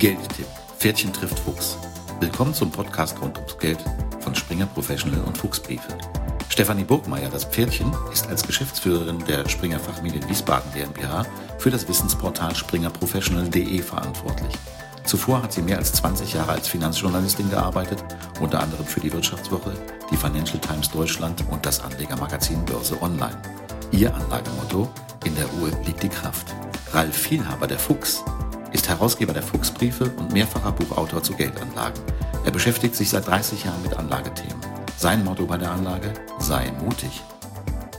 Geldtipp. Pferdchen trifft Fuchs. Willkommen zum Podcast rund ums Geld von Springer Professional und Fuchsbriefe. Stefanie Burgmeier, das Pferdchen, ist als Geschäftsführerin der Springer Fachmedien Wiesbaden GmbH für das Wissensportal springerprofessional.de verantwortlich. Zuvor hat sie mehr als 20 Jahre als Finanzjournalistin gearbeitet, unter anderem für die Wirtschaftswoche, die Financial Times Deutschland und das Anlegermagazin Börse Online. Ihr Anlagemotto: In der Uhr liegt die Kraft. Ralf Vielhaber, der Fuchs, ist Herausgeber der Fuchsbriefe und mehrfacher Buchautor zu Geldanlagen. Er beschäftigt sich seit 30 Jahren mit Anlagethemen. Sein Motto bei der Anlage: Sei mutig.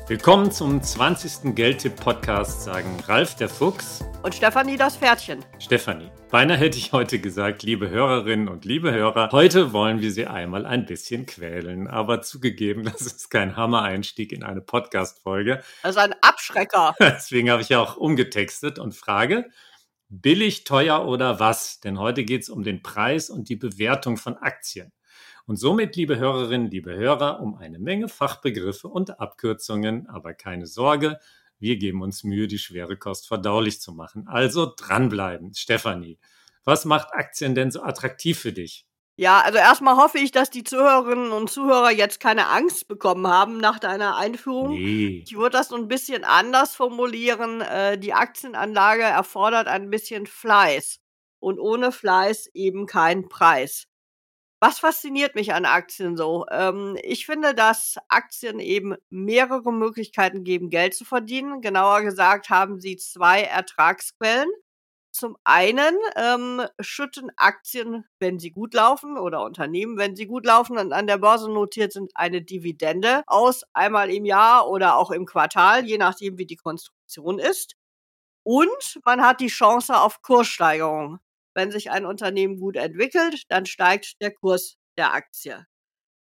Willkommen zum 20. Geldtipp-Podcast, sagen Ralf der Fuchs und Stefanie das Pferdchen. Stefanie, beinahe hätte ich heute gesagt, liebe Hörerinnen und liebe Hörer, heute wollen wir Sie einmal ein bisschen quälen. Aber zugegeben, das ist kein Hammer-Einstieg in eine Podcast-Folge. Das ist ein Abschrecker. Deswegen habe ich ja auch umgetextet und frage: Billig, teuer oder was? Denn heute geht es um den Preis und die Bewertung von Aktien. Und somit, liebe Hörerinnen, liebe Hörer, um eine Menge Fachbegriffe und Abkürzungen. Aber keine Sorge, wir geben uns Mühe, die schwere Kost verdaulich zu machen. Also dranbleiben. Stefanie, was macht Aktien denn so attraktiv für dich? Ja, also erstmal hoffe ich, dass die Zuhörerinnen und Zuhörer jetzt keine Angst bekommen haben nach deiner Einführung. Nee. Ich würde das so ein bisschen anders formulieren. Die Aktienanlage erfordert ein bisschen Fleiß und ohne Fleiß eben keinen Preis. Was fasziniert mich an Aktien so? Ich finde, dass Aktien eben mehrere Möglichkeiten geben, Geld zu verdienen. Genauer gesagt haben sie zwei Ertragsquellen. Zum einen schütten Aktien, wenn sie gut laufen, oder Unternehmen, wenn sie gut laufen und an der Börse notiert sind, eine Dividende aus, einmal im Jahr oder auch im Quartal, je nachdem, wie die Konstruktion ist. Und man hat die Chance auf Kurssteigerung. Wenn sich ein Unternehmen gut entwickelt, dann steigt der Kurs der Aktie.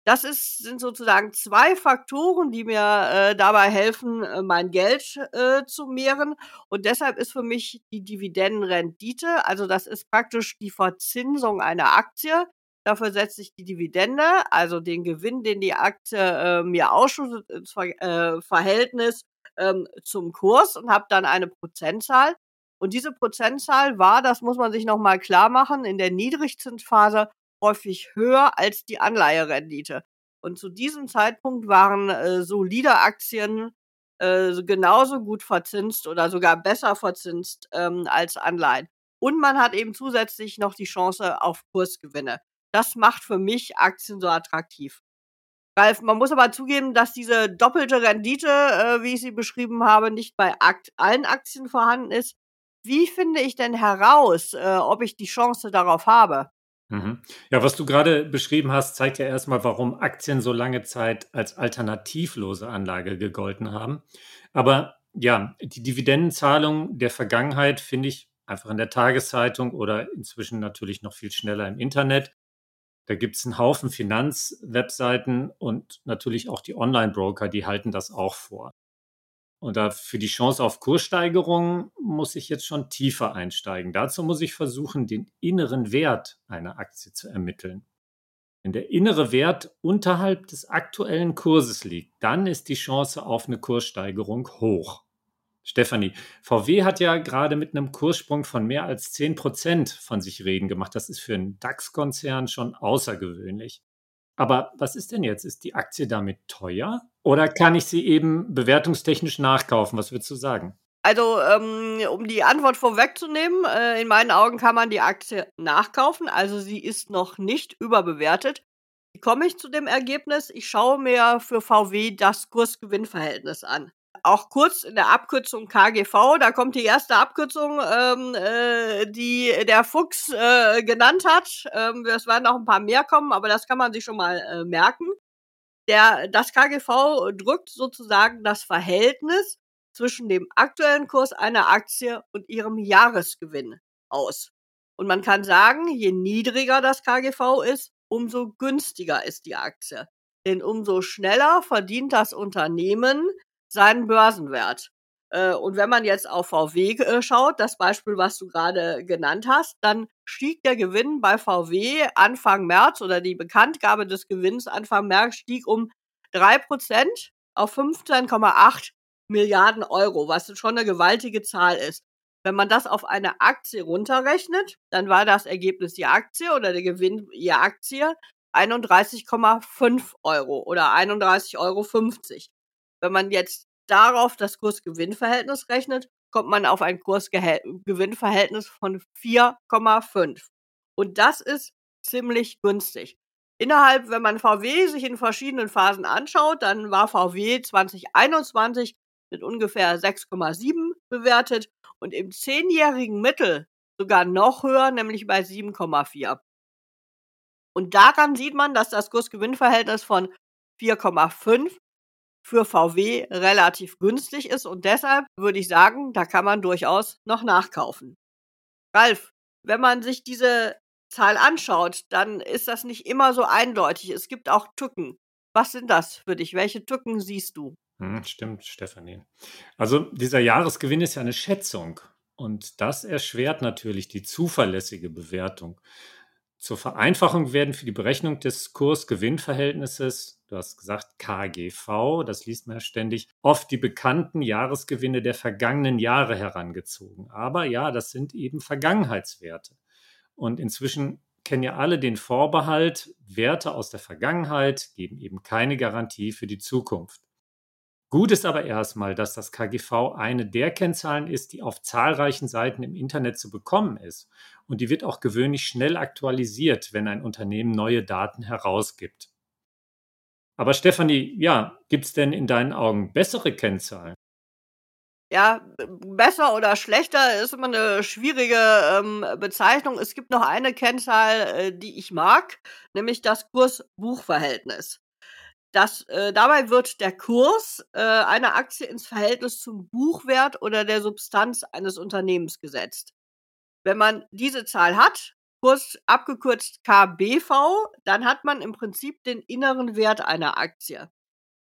Das sind sozusagen zwei Faktoren, die mir dabei helfen, mein Geld zu mehren. Und deshalb ist für mich die Dividendenrendite, also das ist praktisch die Verzinsung einer Aktie. Dafür setze ich die Dividende, also den Gewinn, den die Aktie mir ausschüttet, ins Verhältnis zum Kurs und habe dann eine Prozentzahl. Und diese Prozentzahl war, das muss man sich nochmal klar machen, in der Niedrigzinsphase häufig höher als die Anleiherendite. Und zu diesem Zeitpunkt waren solide Aktien genauso gut verzinst oder sogar besser verzinst als Anleihen. Und man hat eben zusätzlich noch die Chance auf Kursgewinne. Das macht für mich Aktien so attraktiv. Ralf, man muss aber zugeben, dass diese doppelte Rendite, wie ich sie beschrieben habe, nicht bei allen Aktien vorhanden ist. Wie finde ich denn heraus, ob ich die Chance darauf habe? Mhm. Ja, was du gerade beschrieben hast, zeigt ja erstmal, warum Aktien so lange Zeit als alternativlose Anlage gegolten haben. Aber ja, die Dividendenzahlung der Vergangenheit finde ich einfach in der Tageszeitung oder inzwischen natürlich noch viel schneller im Internet. Da gibt es einen Haufen Finanzwebseiten und natürlich auch die Online-Broker, die halten das auch vor. Und für die Chance auf Kurssteigerung muss ich jetzt schon tiefer einsteigen. Dazu muss ich versuchen, den inneren Wert einer Aktie zu ermitteln. Wenn der innere Wert unterhalb des aktuellen Kurses liegt, dann ist die Chance auf eine Kurssteigerung hoch. Stefanie, VW hat ja gerade mit einem Kurssprung von mehr als 10% von sich reden gemacht. Das ist für einen DAX-Konzern schon außergewöhnlich. Aber was ist denn jetzt? Ist die Aktie damit teuer oder kann ich sie eben bewertungstechnisch nachkaufen? Was würdest du sagen? Also, um die Antwort vorwegzunehmen, in meinen Augen kann man die Aktie nachkaufen. Also sie ist noch nicht überbewertet. Wie komme ich zu dem Ergebnis? Ich schaue mir für VW das Kursgewinnverhältnis an. Auch kurz in der Abkürzung KGV, da kommt die erste Abkürzung, die der Fuchs genannt hat. Es werden noch ein paar mehr kommen, aber das kann man sich schon mal merken. Das KGV drückt sozusagen das Verhältnis zwischen dem aktuellen Kurs einer Aktie und ihrem Jahresgewinn aus. Und man kann sagen, je niedriger das KGV ist, umso günstiger ist die Aktie. Denn umso schneller verdient das Unternehmen seinen Börsenwert. Und wenn man jetzt auf VW schaut, das Beispiel, was du gerade genannt hast, dann stieg der Gewinn bei VW Anfang März oder die Bekanntgabe des Gewinns Anfang März stieg um 3% auf 15,8 Milliarden Euro, was schon eine gewaltige Zahl ist. Wenn man das auf eine Aktie runterrechnet, dann war das Ergebnis je Aktie oder der Gewinn je Aktie 31,5 Euro oder 31,50 Euro. Wenn man jetzt darauf das Kursgewinnverhältnis rechnet, kommt man auf ein Kursgewinnverhältnis von 4,5. Und das ist ziemlich günstig. Innerhalb, wenn man VW sich in verschiedenen Phasen anschaut, dann war VW 2021 mit ungefähr 6,7 bewertet und im 10-jährigen Mittel sogar noch höher, nämlich bei 7,4. Und daran sieht man, dass das Kursgewinnverhältnis von 4,5 für VW relativ günstig ist und deshalb würde ich sagen, da kann man durchaus noch nachkaufen. Ralf, wenn man sich diese Zahl anschaut, dann ist das nicht immer so eindeutig. Es gibt auch Tücken. Was sind das für dich? Welche Tücken siehst du? Stimmt, Stefanie. Also dieser Jahresgewinn ist ja eine Schätzung und das erschwert natürlich die zuverlässige Bewertung. Zur Vereinfachung werden für die Berechnung des Kursgewinnverhältnisses, du hast gesagt KGV, das liest man ja ständig, oft die bekannten Jahresgewinne der vergangenen Jahre herangezogen. Aber ja, das sind eben Vergangenheitswerte. Und inzwischen kennen ja alle den Vorbehalt, Werte aus der Vergangenheit geben eben keine Garantie für die Zukunft. Gut ist aber erstmal, dass das KGV eine der Kennzahlen ist, die auf zahlreichen Seiten im Internet zu bekommen ist. Und die wird auch gewöhnlich schnell aktualisiert, wenn ein Unternehmen neue Daten herausgibt. Aber Stefanie, ja, gibt es denn in deinen Augen bessere Kennzahlen? Ja, besser oder schlechter ist immer eine schwierige Bezeichnung. Es gibt noch eine Kennzahl, die ich mag, nämlich das Kurs-Buch-Verhältnis. Dabei wird der Kurs einer Aktie ins Verhältnis zum Buchwert oder der Substanz eines Unternehmens gesetzt. Wenn man diese Zahl hat, Kurs abgekürzt KBV, dann hat man im Prinzip den inneren Wert einer Aktie.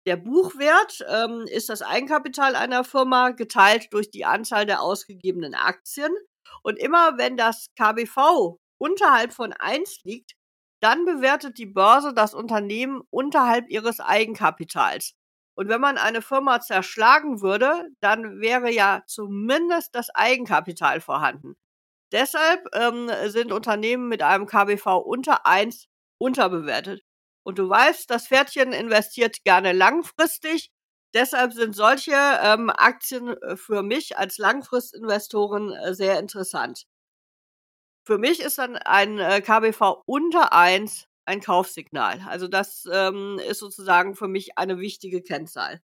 Der Buchwert ist das Eigenkapital einer Firma geteilt durch die Anzahl der ausgegebenen Aktien. Und immer wenn das KBV unterhalb von 1 liegt, dann bewertet die Börse das Unternehmen unterhalb ihres Eigenkapitals. Und wenn man eine Firma zerschlagen würde, dann wäre ja zumindest das Eigenkapital vorhanden. Deshalb sind Unternehmen mit einem KBV unter 1 unterbewertet. Und du weißt, das Pferdchen investiert gerne langfristig. Deshalb sind solche Aktien für mich als Langfristinvestoren sehr interessant. Für mich ist dann ein KBV unter 1 ein Kaufsignal. Also das ist sozusagen für mich eine wichtige Kennzahl.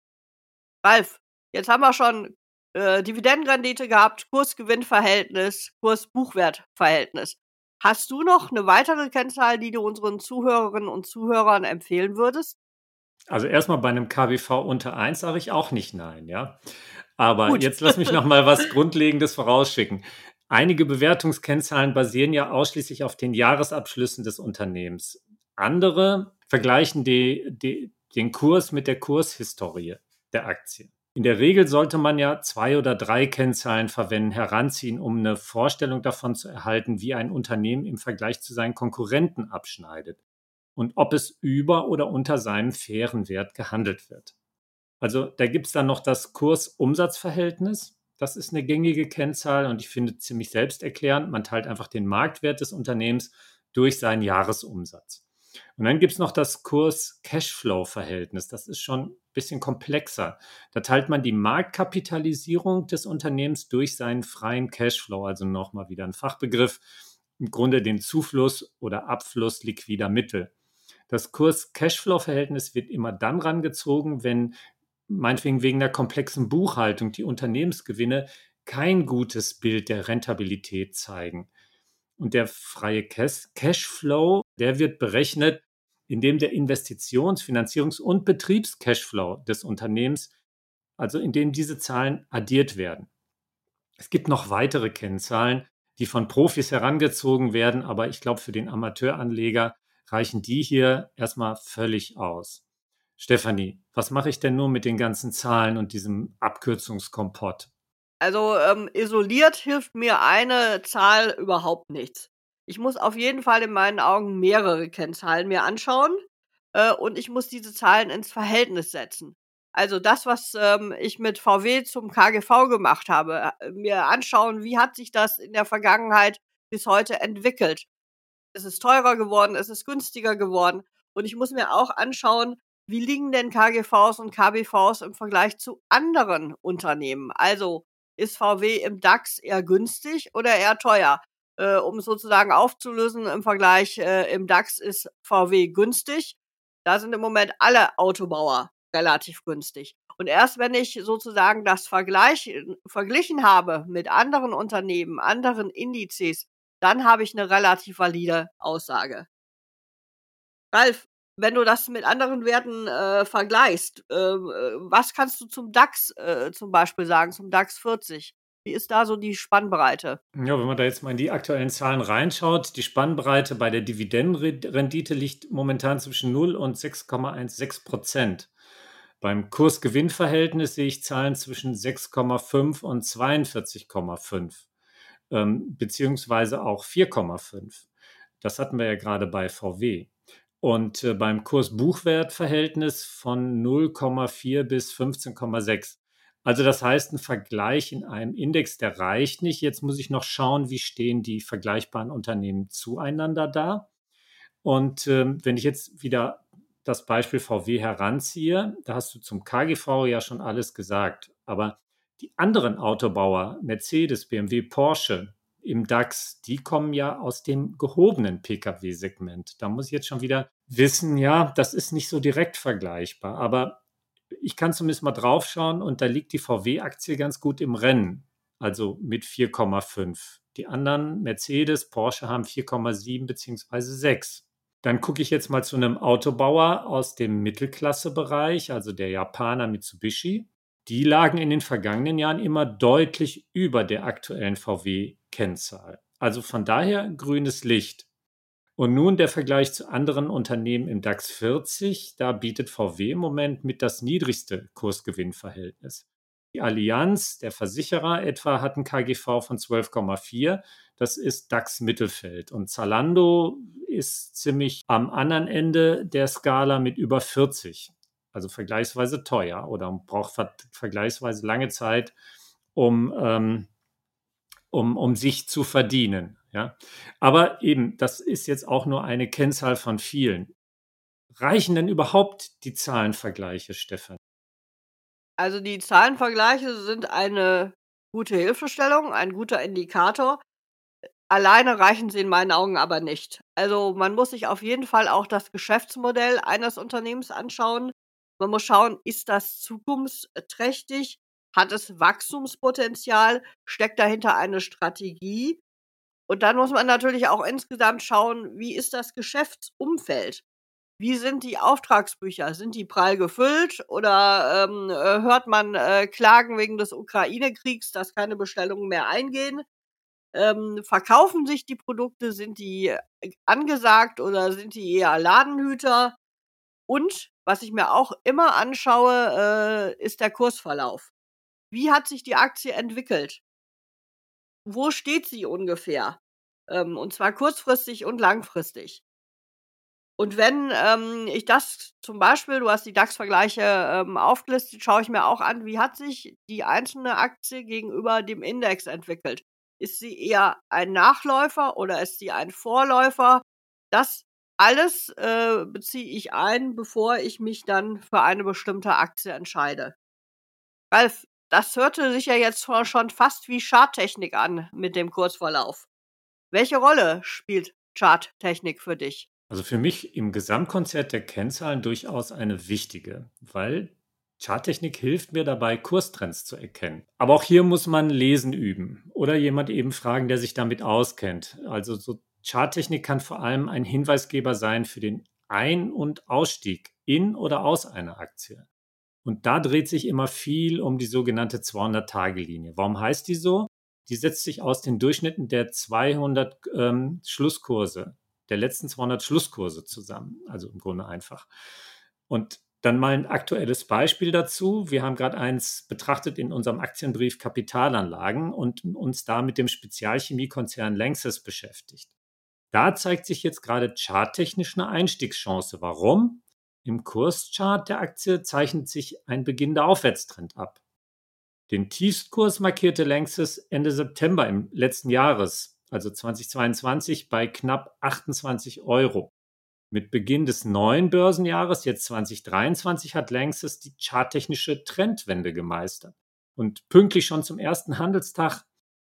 Ralf, jetzt haben wir schon Dividendenrendite gehabt, Kursgewinnverhältnis, Kursbuchwertverhältnis. Hast du noch eine weitere Kennzahl, die du unseren Zuhörerinnen und Zuhörern empfehlen würdest? Also erstmal bei einem KBV unter 1 sage ich auch nicht nein, ja. Aber gut, jetzt lass mich noch mal was Grundlegendes vorausschicken. Einige Bewertungskennzahlen basieren ja ausschließlich auf den Jahresabschlüssen des Unternehmens. Andere vergleichen den Kurs mit der Kurshistorie der Aktie. In der Regel sollte man ja 2 oder 3 Kennzahlen heranziehen, um eine Vorstellung davon zu erhalten, wie ein Unternehmen im Vergleich zu seinen Konkurrenten abschneidet und ob es über oder unter seinem fairen Wert gehandelt wird. Also da gibt es dann noch das Kurs-Umsatz-Verhältnis. Das ist eine gängige Kennzahl und ich finde ziemlich selbsterklärend. Man teilt einfach den Marktwert des Unternehmens durch seinen Jahresumsatz. Und dann gibt es noch das Kurs-Cashflow-Verhältnis. Das ist schon ein bisschen komplexer. Da teilt man die Marktkapitalisierung des Unternehmens durch seinen freien Cashflow, also nochmal wieder ein Fachbegriff, im Grunde den Zufluss oder Abfluss liquider Mittel. Das Kurs-Cashflow-Verhältnis wird immer dann rangezogen, wenn meinetwegen wegen der komplexen Buchhaltung die Unternehmensgewinne kein gutes Bild der Rentabilität zeigen. Und der freie Cashflow, der wird berechnet, indem der Investitions-, Finanzierungs- und Betriebs-Cashflow des Unternehmens, also indem diese Zahlen addiert werden. Es gibt noch weitere Kennzahlen, die von Profis herangezogen werden, aber ich glaube, für den Amateuranleger reichen die hier erstmal völlig aus. Stefanie, was mache ich denn nur mit den ganzen Zahlen und diesem Abkürzungskompott? Also isoliert hilft mir eine Zahl überhaupt nichts. Ich muss auf jeden Fall in meinen Augen mehrere Kennzahlen mir anschauen und ich muss diese Zahlen ins Verhältnis setzen. Also das, was ich mit VW zum KGV gemacht habe, mir anschauen, wie hat sich das in der Vergangenheit bis heute entwickelt. Es ist teurer geworden, es ist günstiger geworden. Und ich muss mir auch anschauen, wie liegen denn KGVs und KBVs im Vergleich zu anderen Unternehmen? Also ist VW im DAX eher günstig oder eher teuer? Um es sozusagen aufzulösen, im Vergleich im DAX ist VW günstig. Da sind im Moment alle Autobauer relativ günstig. Und erst wenn ich sozusagen das verglichen habe mit anderen Unternehmen, anderen Indizes, dann habe ich eine relativ valide Aussage. Ralf, wenn du das mit anderen Werten vergleichst, was kannst du zum DAX zum Beispiel sagen, zum DAX 40? Wie ist da so die Spannbreite? Ja, wenn man da jetzt mal in die aktuellen Zahlen reinschaut, die Spannbreite bei der Dividendenrendite liegt momentan zwischen 0 und 6,16%. Beim Kurs-Gewinn-Verhältnis sehe ich Zahlen zwischen 6,5 und 42,5, beziehungsweise auch 4,5. Das hatten wir ja gerade bei VW. Und beim Kurs-Buchwert-Verhältnis von 0,4 bis 15,6. Also das heißt, ein Vergleich in einem Index, der reicht nicht. Jetzt muss ich noch schauen, wie stehen die vergleichbaren Unternehmen zueinander da. Und wenn ich jetzt wieder das Beispiel VW heranziehe, da hast du zum KGV ja schon alles gesagt. Aber die anderen Autobauer, Mercedes, BMW, Porsche im DAX, die kommen ja aus dem gehobenen Pkw-Segment. Da muss ich jetzt schon wieder wissen, ja, das ist nicht so direkt vergleichbar. Aber ich kann zumindest mal draufschauen und da liegt die VW-Aktie ganz gut im Rennen, also mit 4,5. Die anderen, Mercedes, Porsche, haben 4,7 bzw. 6. Dann gucke ich jetzt mal zu einem Autobauer aus dem Mittelklassebereich, also der Japaner Mitsubishi. Die lagen in den vergangenen Jahren immer deutlich über der aktuellen VW-Kennzahl. Also von daher grünes Licht. Und nun der Vergleich zu anderen Unternehmen im DAX 40. Da bietet VW im Moment mit das niedrigste Kursgewinnverhältnis. Die Allianz, der Versicherer etwa, hat ein KGV von 12,4. Das ist DAX-Mittelfeld. Und Zalando ist ziemlich am anderen Ende der Skala mit über 40. Also vergleichsweise teuer oder braucht vergleichsweise lange Zeit, um sich zu verdienen. Ja, aber eben, das ist jetzt auch nur eine Kennzahl von vielen. Reichen denn überhaupt die Zahlenvergleiche, Stefan? Also die Zahlenvergleiche sind eine gute Hilfestellung, ein guter Indikator. Alleine reichen sie in meinen Augen aber nicht. Also man muss sich auf jeden Fall auch das Geschäftsmodell eines Unternehmens anschauen. Man muss schauen, ist das zukunftsträchtig? Hat es Wachstumspotenzial? Steckt dahinter eine Strategie? Und dann muss man natürlich auch insgesamt schauen, wie ist das Geschäftsumfeld? Wie sind die Auftragsbücher? Sind die prall gefüllt? Oder hört man Klagen wegen des Ukraine-Kriegs, dass keine Bestellungen mehr eingehen? Verkaufen sich die Produkte? Sind die angesagt oder sind die eher Ladenhüter? Und was ich mir auch immer anschaue, ist der Kursverlauf. Wie hat sich die Aktie entwickelt? Wo steht sie ungefähr? Und zwar kurzfristig und langfristig. Und wenn ich das zum Beispiel, du hast die DAX-Vergleiche aufgelistet, schaue ich mir auch an, wie hat sich die einzelne Aktie gegenüber dem Index entwickelt? Ist sie eher ein Nachläufer oder ist sie ein Vorläufer? Das alles beziehe ich ein, bevor ich mich dann für eine bestimmte Aktie entscheide. Ralf, das hörte sich ja jetzt schon fast wie Charttechnik an mit dem Kursverlauf. Welche Rolle spielt Charttechnik für dich? Also für mich im Gesamtkonzert der Kennzahlen durchaus eine wichtige, weil Charttechnik hilft mir dabei, Kurstrends zu erkennen. Aber auch hier muss man Lesen üben oder jemand eben fragen, der sich damit auskennt. Also so Charttechnik kann vor allem ein Hinweisgeber sein für den Ein- und Ausstieg in oder aus einer Aktie. Und da dreht sich immer viel um die sogenannte 200-Tage-Linie. Warum heißt die so? Die setzt sich aus den Durchschnitten der 200 Schlusskurse, der letzten 200 Schlusskurse zusammen. Also im Grunde einfach. Und dann mal ein aktuelles Beispiel dazu. Wir haben gerade eins betrachtet in unserem Aktienbrief Kapitalanlagen und uns da mit dem Spezialchemiekonzern Lanxess beschäftigt. Da zeigt sich jetzt gerade charttechnisch eine Einstiegschance. Warum? Im Kurschart der Aktie zeichnet sich ein beginnender Aufwärtstrend ab. Den Tiefstkurs markierte Lanxess Ende September im letzten Jahres, also 2022, bei knapp 28 €. Mit Beginn des neuen Börsenjahres, jetzt 2023, hat Lanxess die charttechnische Trendwende gemeistert. Und pünktlich schon zum ersten Handelstag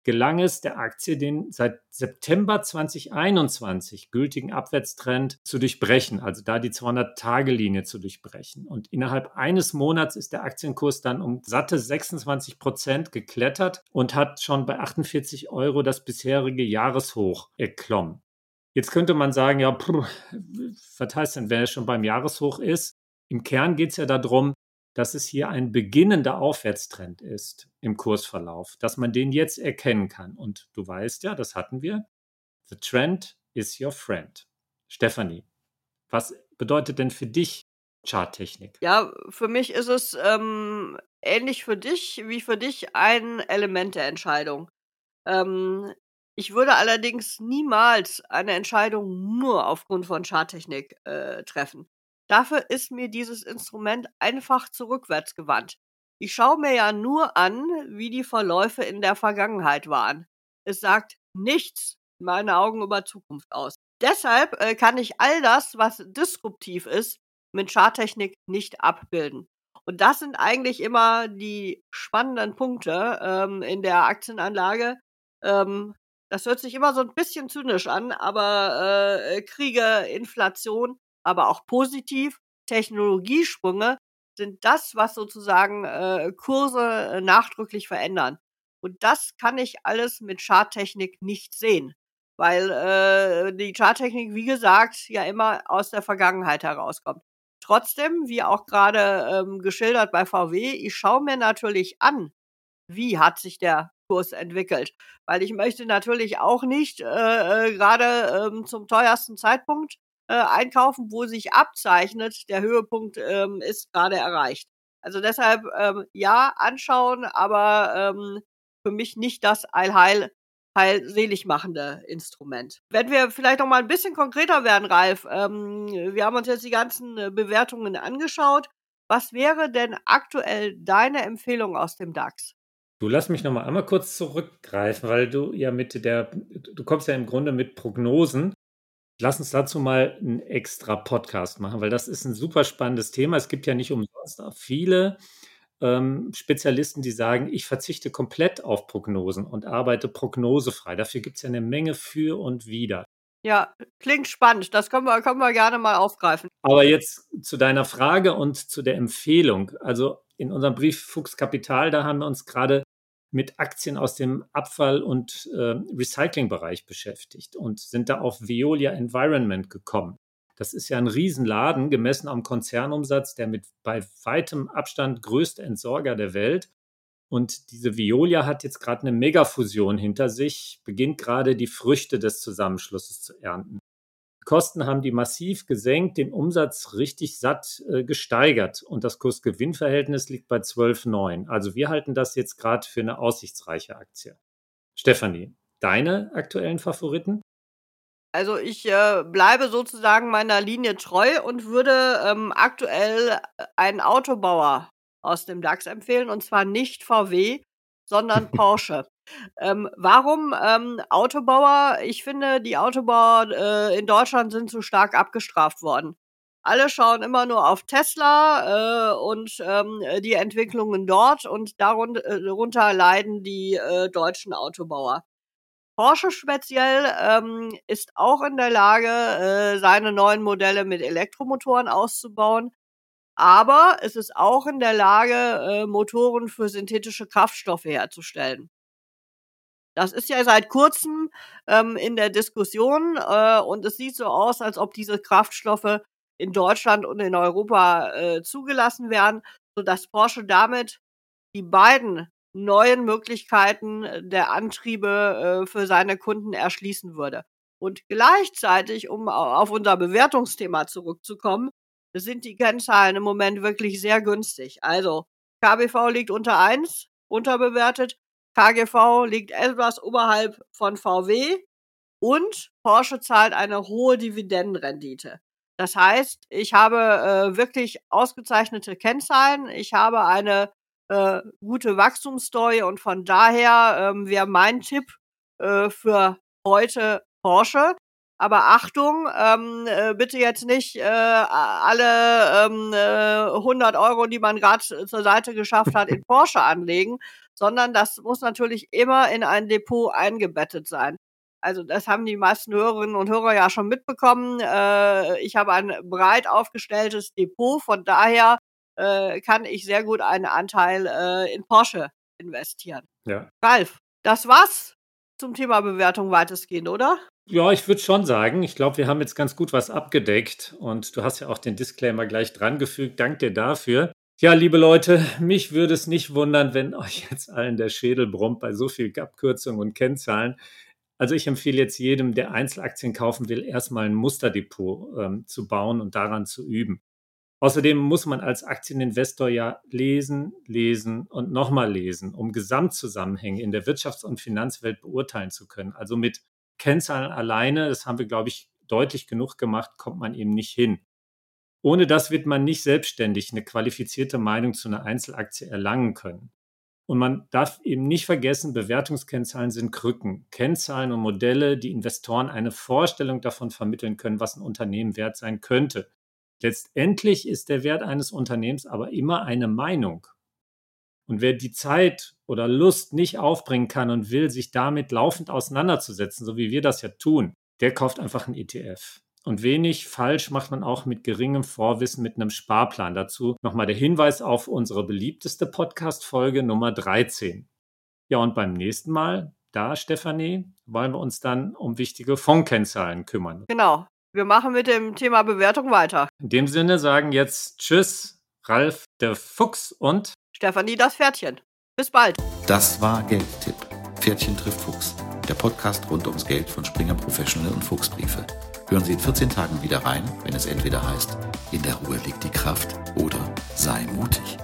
gelang es der Aktie, den seit September 2021 gültigen Abwärtstrend zu durchbrechen, also da die 200-Tage-Linie zu durchbrechen. Und innerhalb eines Monats ist der Aktienkurs dann um satte 26% geklettert und hat schon bei 48 € das bisherige Jahreshoch erklommen. Jetzt könnte man sagen, ja, was heißt denn, wenn er schon beim Jahreshoch ist? Im Kern geht es ja darum, dass es hier ein beginnender Aufwärtstrend ist im Kursverlauf, dass man den jetzt erkennen kann. Und du weißt ja, das hatten wir, the trend is your friend. Stefanie, was bedeutet denn für dich Charttechnik? Ja, für mich ist es ähnlich für dich wie für dich ein Element der Entscheidung. Ich würde allerdings niemals eine Entscheidung nur aufgrund von Charttechnik treffen. Dafür ist mir dieses Instrument einfach zu rückwärts gewandt. Ich schaue mir ja nur an, wie die Verläufe in der Vergangenheit waren. Es sagt nichts in meinen Augen über Zukunft aus. Deshalb kann ich all das, was disruptiv ist, mit Charttechnik nicht abbilden. Und das sind eigentlich immer die spannenden Punkte in der Aktienanlage. Das hört sich immer so ein bisschen zynisch an, aber Kriege, Inflation, aber auch positiv, Technologiesprünge sind das, was sozusagen Kurse nachdrücklich verändern. Und das kann ich alles mit Charttechnik nicht sehen, weil die Charttechnik, wie gesagt, ja immer aus der Vergangenheit herauskommt. Trotzdem, wie auch gerade geschildert bei VW, ich schaue mir natürlich an, wie hat sich der Kurs entwickelt, weil ich möchte natürlich auch nicht gerade zum teuersten Zeitpunkt einkaufen, wo sich abzeichnet, der Höhepunkt ist gerade erreicht. Also deshalb, ja, anschauen, aber für mich nicht das allheilselig machende Instrument. Wenn wir vielleicht noch mal ein bisschen konkreter werden, Ralf, wir haben uns jetzt die ganzen Bewertungen angeschaut. Was wäre denn aktuell deine Empfehlung aus dem DAX? Du lass mich noch mal einmal kurz zurückgreifen, weil du kommst ja im Grunde mit Prognosen. Lass uns dazu mal einen extra Podcast machen, weil das ist ein super spannendes Thema. Es gibt ja nicht umsonst viele Spezialisten, die sagen, ich verzichte komplett auf Prognosen und arbeite prognosefrei. Dafür gibt es ja eine Menge für und wider. Ja, klingt spannend. Das können wir gerne mal aufgreifen. Aber jetzt zu deiner Frage und zu der Empfehlung. Also in unserem Brief Fuchs Kapital, da haben wir uns gerade mit Aktien aus dem Abfall- und Recyclingbereich beschäftigt und sind da auf Veolia Environment gekommen. Das ist ja ein Riesenladen, gemessen am Konzernumsatz, der mit bei weitem Abstand größte Entsorger der Welt. Und diese Veolia hat jetzt gerade eine Megafusion hinter sich, beginnt gerade die Früchte des Zusammenschlusses zu ernten. Die Kosten haben die massiv gesenkt, den Umsatz richtig satt gesteigert und das Kurs-Gewinn-Verhältnis liegt bei 12,9. Also wir halten das jetzt gerade für eine aussichtsreiche Aktie. Stefanie, deine aktuellen Favoriten? Also ich bleibe sozusagen meiner Linie treu und würde aktuell einen Autobauer aus dem DAX empfehlen, und zwar nicht VW, sondern Porsche. Warum Autobauer? Ich finde, die Autobauer in Deutschland sind zu stark abgestraft worden. Alle schauen immer nur auf Tesla und die Entwicklungen dort, und darunter leiden die deutschen Autobauer. Porsche speziell ist auch in der Lage, seine neuen Modelle mit Elektromotoren auszubauen. Aber es ist auch in der Lage, Motoren für synthetische Kraftstoffe herzustellen. Das ist ja seit kurzem in der Diskussion und es sieht so aus, als ob diese Kraftstoffe in Deutschland und in Europa zugelassen werden, sodass Porsche damit die beiden neuen Möglichkeiten der Antriebe für seine Kunden erschließen würde. Und gleichzeitig, um auf unser Bewertungsthema zurückzukommen, sind die Kennzahlen im Moment wirklich sehr günstig. Also KBV liegt unter 1, unterbewertet. KGV liegt etwas oberhalb von VW. Und Porsche zahlt eine hohe Dividendenrendite. Das heißt, ich habe wirklich ausgezeichnete Kennzahlen. Ich habe eine gute Wachstumsstory und von daher wäre mein Tipp für heute Porsche. Aber Achtung, bitte jetzt nicht alle 100 Euro, die man gerade zur Seite geschafft hat, in Porsche anlegen, sondern das muss natürlich immer in ein Depot eingebettet sein. Also das haben die meisten Hörerinnen und Hörer ja schon mitbekommen. Ich habe ein breit aufgestelltes Depot, von daher kann ich sehr gut einen Anteil in Porsche investieren. Ja. Ralf, das war's zum Thema Bewertung weitestgehend, oder? Ja, ich würde schon sagen, ich glaube, wir haben jetzt ganz gut was abgedeckt und du hast ja auch den Disclaimer gleich drangefügt. Dank dir dafür. Ja, liebe Leute, mich würde es nicht wundern, wenn euch jetzt allen der Schädel brummt bei so viel Abkürzungen und Kennzahlen. Also ich empfehle jetzt jedem, der Einzelaktien kaufen will, erstmal ein Musterdepot zu bauen und daran zu üben. Außerdem muss man als Aktieninvestor ja lesen, lesen und nochmal lesen, um Gesamtzusammenhänge in der Wirtschafts- und Finanzwelt beurteilen zu können. Also mit Kennzahlen alleine, das haben wir, glaube ich, deutlich genug gemacht, kommt man eben nicht hin. Ohne das wird man nicht selbstständig eine qualifizierte Meinung zu einer Einzelaktie erlangen können. Und man darf eben nicht vergessen, Bewertungskennzahlen sind Krücken. Kennzahlen und Modelle, die Investoren eine Vorstellung davon vermitteln können, was ein Unternehmen wert sein könnte. Letztendlich ist der Wert eines Unternehmens aber immer eine Meinung. Und wer die Zeit oder Lust nicht aufbringen kann und will, sich damit laufend auseinanderzusetzen, so wie wir das ja tun, der kauft einfach einen ETF. Und wenig falsch macht man auch mit geringem Vorwissen mit einem Sparplan. Dazu nochmal der Hinweis auf unsere beliebteste Podcast-Folge Nummer 13. Ja, und beim nächsten Mal, da, Stefanie, wollen wir uns dann um wichtige Fondskennzahlen kümmern. Genau, wir machen mit dem Thema Bewertung weiter. In dem Sinne sagen jetzt Tschüss, Ralf der Fuchs und Stefanie, das Pferdchen. Bis bald. Das war Geldtipp. Pferdchen trifft Fuchs. Der Podcast rund ums Geld von Springer Professional und Fuchsbriefe. Hören Sie in 14 Tagen wieder rein, wenn es entweder heißt, in der Ruhe liegt die Kraft oder sei mutig.